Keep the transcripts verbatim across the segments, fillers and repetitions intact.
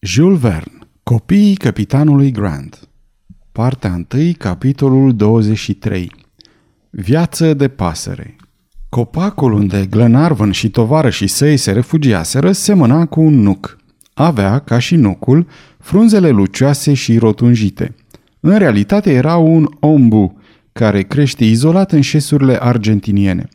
Jules Verne, Copiii capitanului Grant. Partea unu, capitolul douăzeci și trei. Viață de pasăre. Copacul unde Glenarvan și tovarășii săi se refugiaseră semăna cu un nuc. Avea, ca și nucul, frunzele lucioase și rotunjite. În realitate era un ombu, care crește izolat în șesurile argentiniene.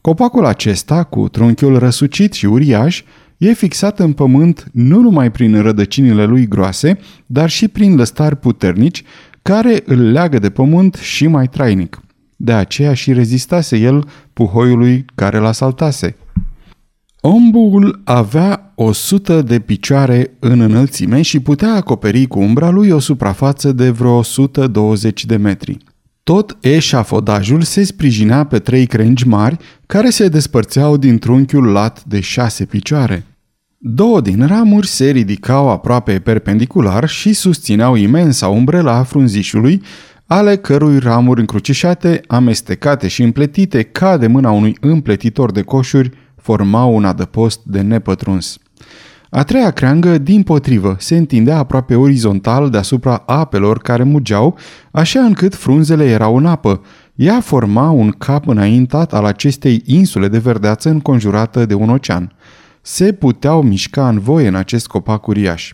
Copacul acesta, cu trunchiul răsucit și uriaș, e fixat în pământ nu numai prin rădăcinile lui groase, dar și prin lăstari puternici, care îl leagă de pământ și mai trainic. De aceea și rezistase el puhoiului care l-asaltase. Ombuul avea o sută de picioare în înălțime și putea acoperi cu umbra lui o suprafață de vreo o sută douăzeci de metri. Tot eșafodajul se sprijinea pe trei crengi mari care se despărțeau din trunchiul lat de șase picioare. Două din ramuri se ridicau aproape perpendicular și susțineau imensa umbrela a frunzișului, ale cărui ramuri încrucișate, amestecate și împletite ca de mâna unui împletitor de coșuri, formau un adăpost de nepătruns. A treia creangă, dimpotrivă, se întindea aproape orizontal deasupra apelor care mugeau, așa încât frunzele erau în apă. Ea forma un cap înaintat al acestei insule de verdeață înconjurată de un ocean. Se puteau mișca în voie în acest copac uriaș.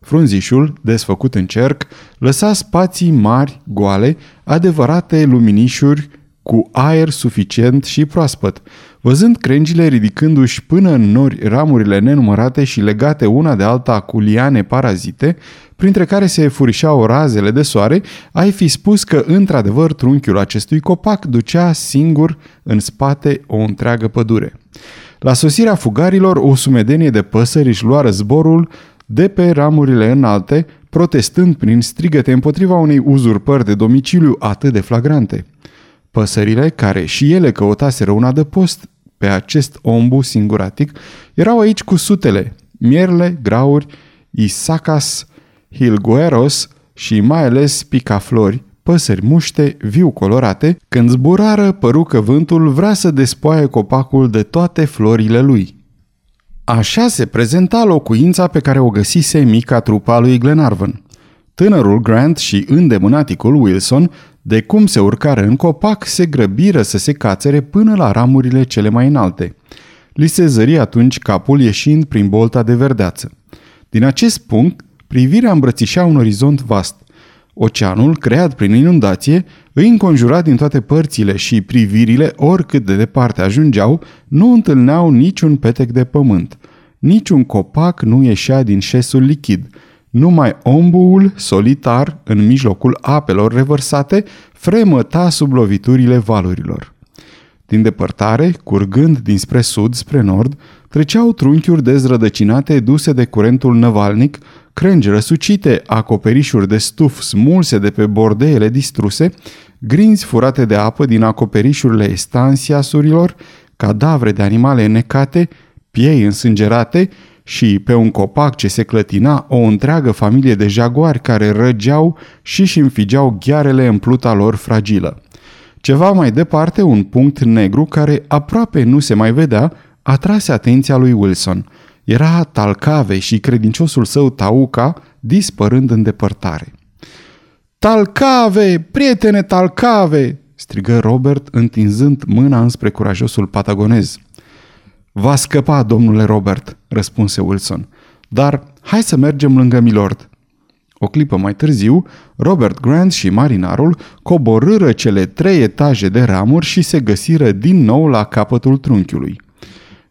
Frunzișul, desfăcut în cerc, lăsa spații mari, goale, adevărate luminișuri cu aer suficient și proaspăt. Văzând crengile ridicându-și până în nori ramurile nenumărate și legate una de alta cu liane parazite, printre care se furișau razele de soare, ai fi spus că, într-adevăr, trunchiul acestui copac ducea singur în spate o întreagă pădure. La sosirea fugarilor, o sumedenie de păsări își luară zborul de pe ramurile înalte, protestând prin strigăte împotriva unei uzurpări de domiciliu atât de flagrante. Păsările, care și ele căutaseră un adăpost pe acest ombu singuratic, erau aici cu sutele, mierle, grauri, isacas, hilgueros și mai ales picaflori, păsări muște, viu colorate, când zburară păru că vântul vrea să despoie copacul de toate florile lui. Așa se prezenta locuința pe care o găsise mica trupa lui Glenarvan. Tânărul Grant și îndemânaticul Wilson, de cum se urcară în copac, se grăbiră să se cațere până la ramurile cele mai înalte. Li se zări atunci capul ieșind prin bolta de verdeață. Din acest punct, privirea îmbrățișa un orizont vast. Oceanul, creat prin inundație, îi înconjura din toate părțile și privirile, oricât de departe ajungeau, nu întâlneau niciun petec de pământ. Niciun copac nu ieșea din șesul lichid. Numai ombuul, solitar, în mijlocul apelor revărsate, fremăta sub loviturile valurilor. Din depărtare, curgând dinspre sud spre nord, treceau trunchiuri dezrădăcinate duse de curentul năvalnic, crengi răsucite, acoperișuri de stuf smulse de pe bordeele distruse, grinzi furate de apă din acoperișurile estansiasurilor, cadavre de animale înnecate, piei însângerate și, pe un copac ce se clătina, o întreagă familie de jaguari care răgeau și-și înfigeau ghearele în pluta lor fragilă. Ceva mai departe, un punct negru care aproape nu se mai vedea, atrase atenția lui Wilson. Era Thalcave și credinciosul său Thaouka, dispărând în depărtare. "Thalcave! Prietene Thalcave!" strigă Robert, întinzând mâna înspre curajosul patagonez. "Va scăpa, domnule Robert," răspunse Wilson, "dar hai să mergem lângă milord." O clipă mai târziu, Robert Grant și marinarul coborâră cele trei etaje de ramuri și se găsiră din nou la capătul trunchiului.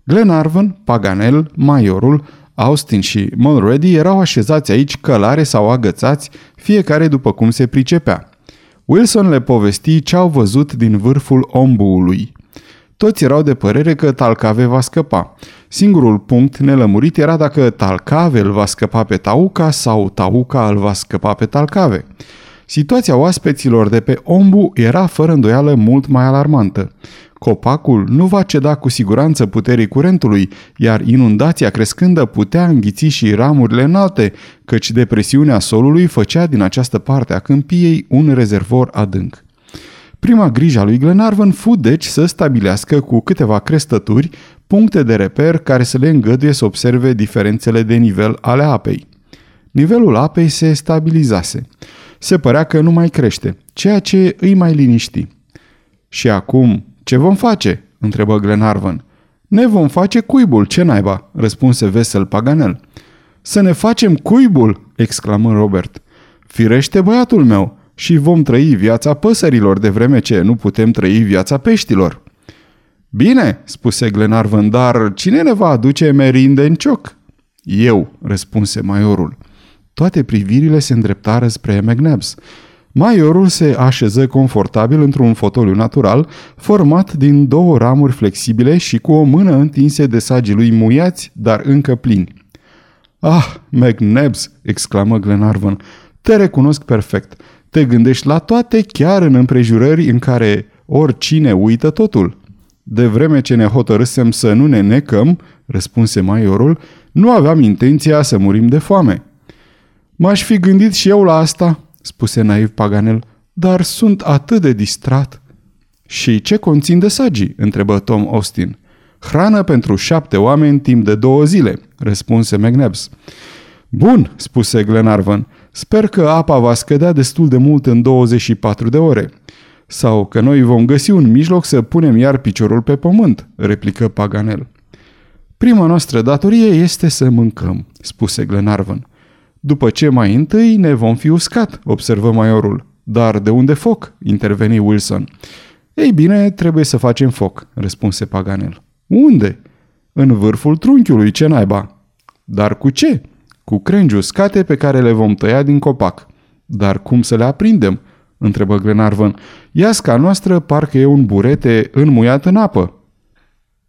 Glenarvan, Paganel, Majorul, Austin și Mulready erau așezați aici călare sau agățați, fiecare după cum se pricepea. Wilson le povesti ce-au văzut din vârful ombuului. Toți erau de părere că Thalcave va scăpa. Singurul punct nelămurit era dacă Thalcave îl va scăpa pe Thaouka sau Thaouka îl va scăpa pe Thalcave. Situația oaspeților de pe ombu era fără îndoială mult mai alarmantă. Copacul nu va ceda cu siguranță puterii curentului, iar inundația crescândă putea înghiți și ramurile înalte, căci depresiunea solului făcea din această parte a câmpiei un rezervor adânc. Prima grijă a lui Glenarvan fu deci să stabilească cu câteva crestături puncte de reper care să le îngăduie să observe diferențele de nivel ale apei. Nivelul apei se stabilizase. Se părea că nu mai crește, ceea ce îi mai liniști. Și acum, ce vom face?" întrebă Glenarvan. Ne vom face cuibul, ce naiba?" răspunse vesel Paganel. Să ne facem cuibul!" exclamă Robert. Firește, băiatul meu, și vom trăi viața păsărilor de vreme ce nu putem trăi viața peștilor." Bine," spuse Glenarvan, dar cine ne va aduce merinde în cioc?" Eu," răspunse maiorul. Toate privirile se îndreptară spre McNabbs. Maiorul se așeză confortabil într-un fotoliu natural, format din două ramuri flexibile și cu o mână întinse de sagii lui muiați, dar încă plini. Ah, McNabbs!" exclamă Glenarvan. Te recunosc perfect. Te gândești la toate chiar în împrejurări în care oricine uită totul." De vreme ce ne hotărâsem să nu ne necăm," răspunse maiorul, nu aveam intenția să murim de foame." M-aș fi gândit și eu la asta," spuse naiv Paganel, dar sunt atât de distrat." Și ce conțin de sagii?" întrebă Tom Austin. Hrană pentru șapte oameni timp de două zile," răspunse McNabbs. Bun," spuse Glenarvan, sper că apa va scădea destul de mult în douăzeci și patru de ore." Sau că noi vom găsi un mijloc să punem iar piciorul pe pământ, replică Paganel. Prima noastră datorie este să mâncăm, spuse Glenarvan. După ce mai întâi ne vom fi uscat, observă maiorul. Dar de unde foc? Interveni Wilson. Ei bine, trebuie să facem foc, răspunse Paganel. Unde? În vârful trunchiului, ce naiba? Dar cu ce? Cu crengi uscate pe care le vom tăia din copac. Dar cum să le aprindem? Întrebă Glenarvan. Iasca noastră parcă e un burete înmuiat în apă.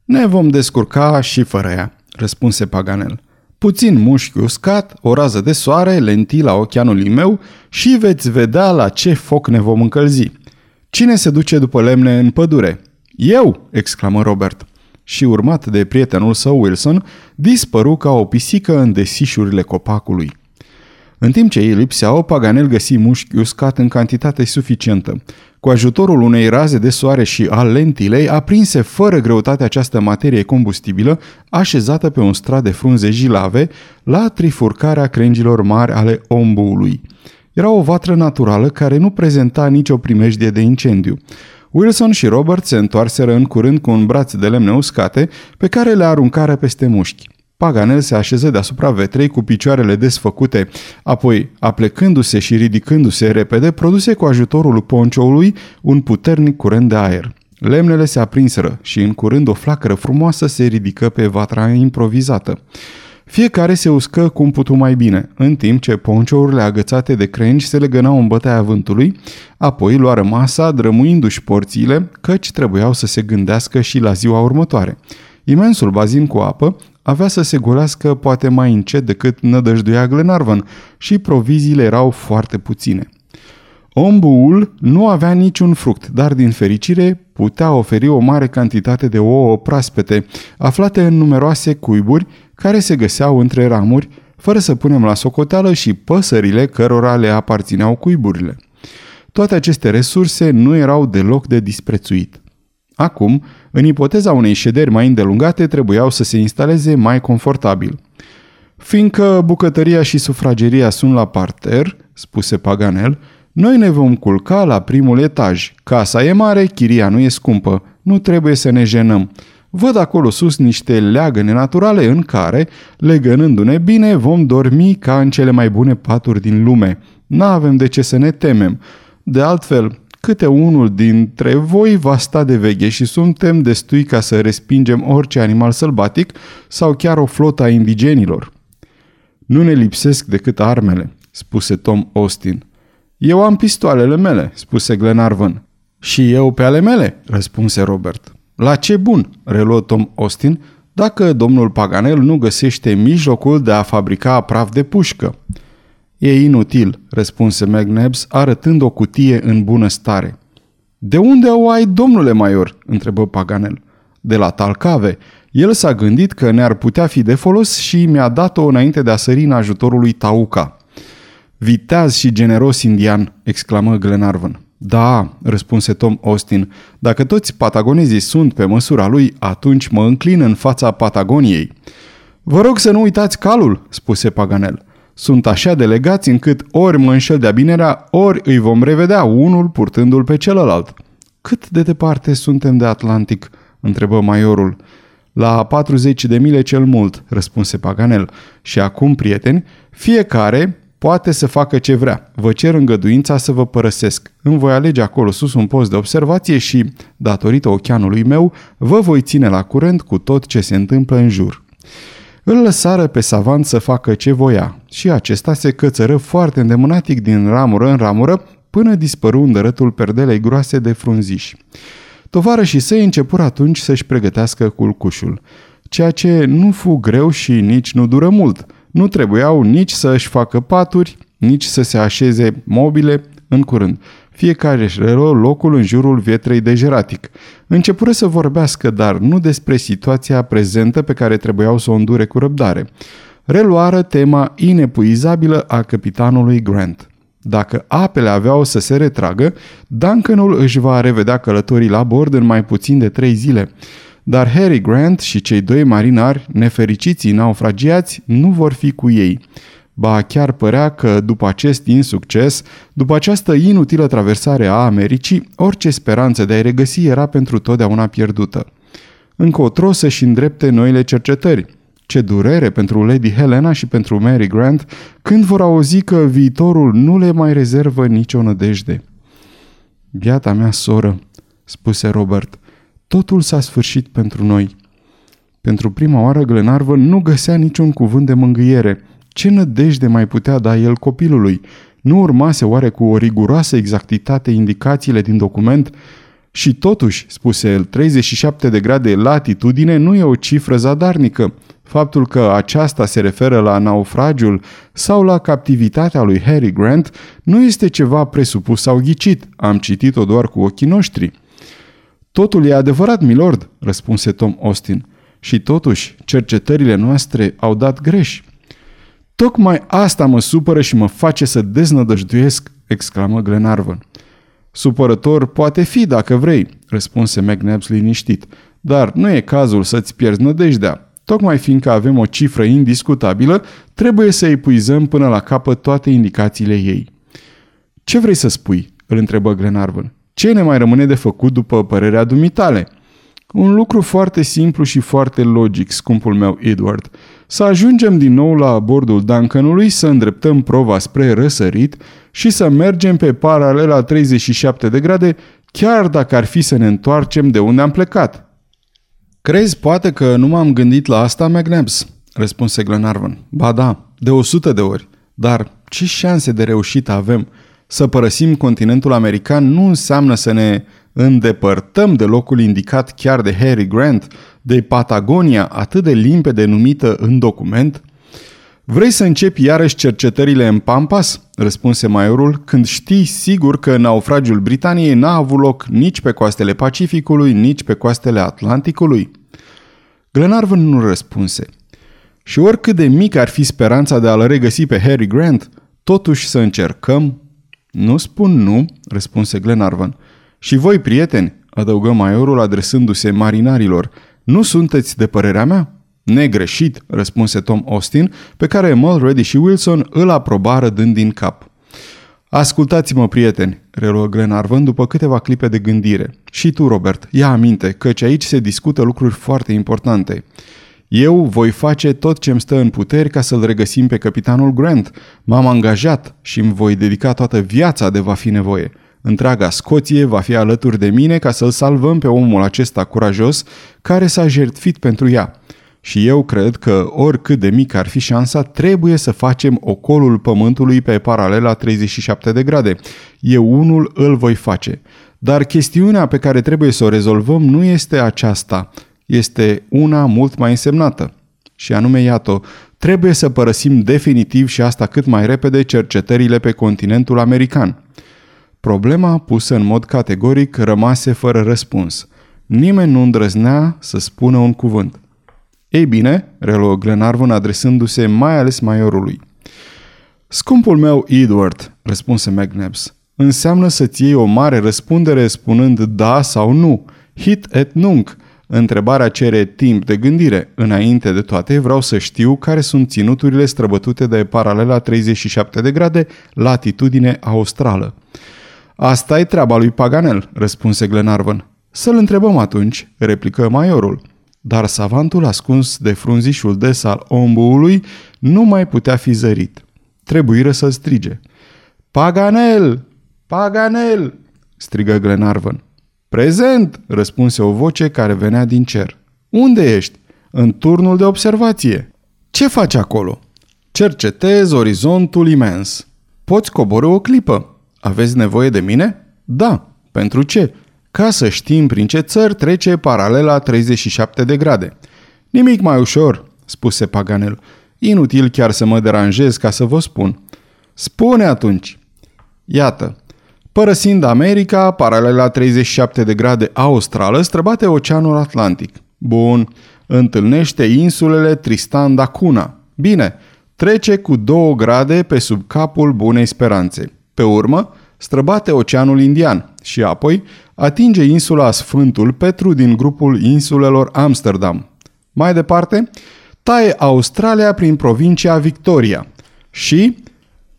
Ne vom descurca și fără ea, răspunse Paganel. Puțin mușchi uscat, o rază de soare, lentila ochianului meu și veți vedea la ce foc ne vom încălzi. Cine se duce după lemne în pădure? Eu, exclamă Robert. Și urmat de prietenul său Wilson, dispăru ca o pisică în desișurile copacului. În timp ce ei lipseau, Paganel găsi mușchi uscat în cantitate suficientă. Cu ajutorul unei raze de soare și a lentilei, aprinse fără greutate această materie combustibilă, așezată pe un strat de frunze jilave, la trifurcarea crengilor mari ale ombuului. Era o vatră naturală care nu prezenta nicio primejdie de incendiu. Wilson și Robert se întoarseră în curând cu un braț de lemne uscate, pe care le aruncară peste mușchi. Paganel se așeză deasupra vetrei cu picioarele desfăcute, apoi, aplecându-se și ridicându-se repede, produse cu ajutorul poncioului un puternic curent de aer. Lemnele se aprinseră și în curând o flacără frumoasă se ridică pe vatra improvizată. Fiecare se uscă cum putu mai bine, în timp ce ponciourile agățate de crengi se legănau în bătaia vântului, apoi luară masa, drămuindu-și porțiile, căci trebuiau să se gândească și la ziua următoare. Imensul bazin cu apă avea să se golească poate mai încet decât nădăjduia Glenarvan și proviziile erau foarte puține. Ombuul nu avea niciun fruct, dar din fericire putea oferi o mare cantitate de ouă proaspete, aflate în numeroase cuiburi care se găseau între ramuri, fără să punem la socoteală și păsările cărora le aparțineau cuiburile. Toate aceste resurse nu erau deloc de disprețuit. Acum, în ipoteza unei șederi mai îndelungate, trebuiau să se instaleze mai confortabil. Fiindcă bucătăria și sufrageria sunt la parter, spuse Paganel, noi ne vom culca la primul etaj. Casa e mare, chiria nu e scumpă, nu trebuie să ne jenăm. Văd acolo sus niște leagăne naturale în care, legănându-ne bine, vom dormi ca în cele mai bune paturi din lume. N-avem de ce să ne temem. De altfel, câte unul dintre voi va sta de veghe și suntem destui ca să respingem orice animal sălbatic sau chiar o flotă a indigenilor. Nu ne lipsesc decât armele, spuse Tom Austin. Eu am pistoalele mele, spuse Glenarvan. Și eu pe ale mele, răspunse Robert. La ce bun, reluă Tom Austin, dacă domnul Paganel nu găsește mijlocul de a fabrica praf de pușcă. E inutil, răspunse McNabbs, arătând o cutie în bună stare. De unde o ai, domnule maior? Întrebă Paganel. De la Thalcave. El s-a gândit că ne-ar putea fi de folos și mi-a dat-o înainte de a sări în ajutorul lui Thaouka. Viteaz și generos indian, exclamă Glenarvan. Da, răspunse Tom Austin, dacă toți patagonezii sunt pe măsura lui, atunci mă înclin în fața Patagoniei. Vă rog să nu uitați calul, spuse Paganel. Sunt așa de legați încât ori mă înșel de-a binerea, ori îi vom revedea unul purtându-l pe celălalt." "Cât de departe suntem de Atlantic?" întrebă majorul. "La patruzeci de mile cel mult," răspunse Paganel. "Și acum, prieteni, fiecare poate să facă ce vrea. Vă cer îngăduința să vă părăsesc. Îmi voi alege acolo sus un post de observație și, datorită oceanului meu, vă voi ține la curent cu tot ce se întâmplă în jur." Îl lăsară pe savant să facă ce voia și acesta se cățără foarte îndemânatic din ramură în ramură până dispăru îndărătul perdelei groase de frunziși. Tovarășii săi începură atunci să-și pregătească culcușul, ceea ce nu fu greu și nici nu dură mult. Nu trebuiau nici să își facă paturi, nici să se așeze mobile. În curând, fiecare își relua locul în jurul vietrei de jeratic. Începură să vorbească, dar nu despre situația prezentă pe care trebuiau să o îndure cu răbdare. Reluară tema inepuizabilă a căpitanului Grant. Dacă apele aveau să se retragă, Duncanul își va revedea călătorii la bord în mai puțin de trei zile. Dar Harry Grant și cei doi marinari, nefericiții naufragiați, nu vor fi cu ei. Ba chiar părea că, după acest insucces, după această inutilă traversare a Americii, orice speranță de a-i regăsi era pentru totdeauna pierdută. Încotro să-și îndrepte noile cercetări. Ce durere pentru Lady Helena și pentru Mary Grant când vor auzi că viitorul nu le mai rezervă nicio nădejde. "Biata mea soră," spuse Robert, "totul s-a sfârșit pentru noi." Pentru prima oară Glenarvan nu găsea niciun cuvânt de mângâiere. Ce nădejde mai putea da el copilului? Nu urmase oare cu o riguroasă exactitate indicațiile din document? "Și totuși," spuse el, treizeci și șapte de grade latitudine nu e o cifră zadarnică. Faptul că aceasta se referă la naufragiul sau la captivitatea lui Harry Grant nu este ceva presupus sau ghicit. Am citit-o doar cu ochii noștri. "Totul e adevărat, milord," răspunse Tom Austin. "Și totuși, cercetările noastre au dat greș." "Tocmai asta mă supără și mă face să deznădăjduiesc," exclamă Glenarvan. "Supărător poate fi dacă vrei," răspunse McNabbs liniștit, "dar nu e cazul să-ți pierzi nădejdea. Tocmai fiindcă avem o cifră indiscutabilă, trebuie să epuizăm până la capăt toate indicațiile ei." "Ce vrei să spui?" îl întrebă Glenarvan. "Ce ne mai rămâne de făcut după părerea dumitale?" "Un lucru foarte simplu și foarte logic, scumpul meu Edward. Să ajungem din nou la bordul Duncanului, să îndreptăm prova spre răsărit și să mergem pe paralela treizeci și șapte de grade, chiar dacă ar fi să ne întoarcem de unde am plecat." "Crezi poate că nu m-am gândit la asta, McNabbs?" răspunse Glenarvan. "Ba da, de o sută de ori. Dar ce șanse de reușită avem? Să părăsim continentul american nu înseamnă să ne îndepărtăm de locul indicat chiar de Harry Grant, de Patagonia, atât de limpede numită în document." "Vrei să începi iarăși cercetările în Pampas?" răspunse majorul, "când știi sigur că naufragiul Britaniei n-a avut loc nici pe coastele Pacificului, nici pe coastele Atlanticului." Glenarvan nu răspunse. "Și oricât de mică ar fi speranța de a-l regăsi pe Harry Grant, totuși să încercăm?" "Nu spun nu," răspunse Glenarvan. "Și voi, prieteni," adăugă majorul adresându-se marinarilor, "nu sunteți de părerea mea?" "Negreșit," răspunse Tom Austin, pe care Mulready și Wilson îl aprobară dând din cap. "Ascultați-mă, prieteni," reluă Glenarvan după câteva clipe de gândire. "Și tu, Robert, ia aminte, căci aici se discută lucruri foarte importante. Eu voi face tot ce-mi stă în puteri ca să-l regăsim pe capitanul Grant. M-am angajat și îmi voi dedica toată viața de va fi nevoie. Întreaga Scoție va fi alături de mine ca să-l salvăm pe omul acesta curajos care s-a jertfit pentru ea. Și eu cred că, oricât de mică ar fi șansa, trebuie să facem ocolul pământului pe paralela treizeci și șapte de grade. Eu unul îl voi face. Dar chestiunea pe care trebuie să o rezolvăm nu este aceasta. Este una mult mai însemnată. Și anume, iată, trebuie să părăsim definitiv și asta cât mai repede cercetările pe continentul american." Problema, pusă în mod categoric, rămase fără răspuns. Nimeni nu îndrăznea să spună un cuvânt. "Ei bine," reluă Glenarvan adresându-se mai ales majorului. "Scumpul meu Edward," răspunse McNabbs, "înseamnă să-ți iei o mare răspundere spunând da sau nu. Hit et nunc. Întrebarea cere timp de gândire. Înainte de toate, vreau să știu care sunt ținuturile străbătute de paralela treizeci și șapte de grade, latitudine australă. Asta e treaba lui Paganel, răspunse Glenarvan. Să-l întrebăm atunci, replică maiorul. Dar savantul ascuns de frunzișul des al ombuului nu mai putea fi zărit. Trebuiră să strige. Paganel! Paganel! Strigă Glenarvan. Prezent! Răspunse o voce care venea din cer. Unde ești? În turnul de observație. Ce faci acolo? Cercetez orizontul imens. Poți coborî o clipă. Aveți nevoie de mine? Da. Pentru ce? Ca să știm prin ce țări trece paralela treizeci și șapte de grade. Nimic mai ușor, spuse Paganel. Inutil chiar să mă deranjez ca să vă spun. Spune atunci. Iată. Părăsind America, paralela treizeci și șapte de grade australă străbate Oceanul Atlantic. Bun. Întâlnește insulele Tristan da Cunha. Bine. Trece cu două grade pe sub Capul Bunei Speranțe. Pe urmă, străbate Oceanul Indian și apoi atinge insula Sfântul Petru din grupul insulelor Amsterdam. Mai departe, taie Australia prin provincia Victoria și,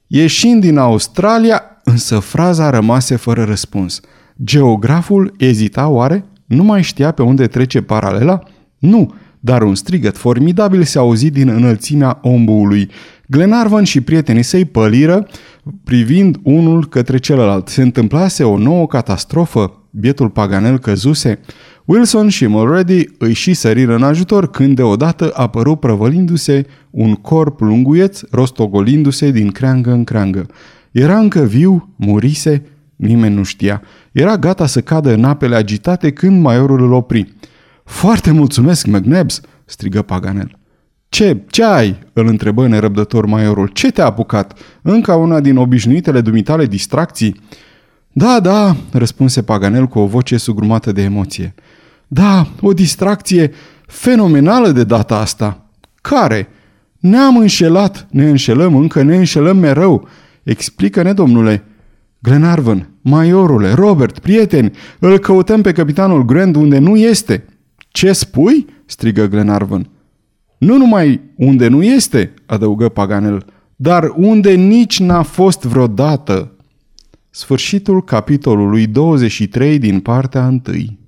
ieșind din Australia, însă fraza rămase fără răspuns. Geograful ezita oare? Nu mai știa pe unde trece paralela? Nu, dar un strigăt formidabil se auzi din înălțimea ombuului. Glenarvan și prietenii săi păliră, privind unul către celălalt. Se întâmplase o nouă catastrofă. Bietul Paganel căzuse. Wilson și Mulready îi și săriră în ajutor când deodată apăru prăvălindu-se un corp lunguieț, rostogolindu-se din creangă în creangă. Era încă viu, murise, nimeni nu știa. Era gata să cadă în apele agitate când maiorul îl opri. Foarte mulțumesc, McNabbs!" strigă Paganel. Ce? Ce ai?" îl întrebă nerăbdător maiorul. Ce te-a apucat? Încă una din obișnuitele dumitale distracții?" Da, da," răspunse Paganel cu o voce sugrumată de emoție. Da, o distracție fenomenală de data asta." Care? Ne-am înșelat, ne înșelăm încă, ne înșelăm mereu. Explică-ne, domnule." Glenarvan, maiorule, Robert, prieteni, îl căutăm pe capitanul Grant unde nu este." Ce spui?" strigă Glenarvan. Nu numai unde nu este, adăugă Paganel, dar unde nici n-a fost vreodată. Sfârșitul capitolului douăzeci și trei din partea întâi.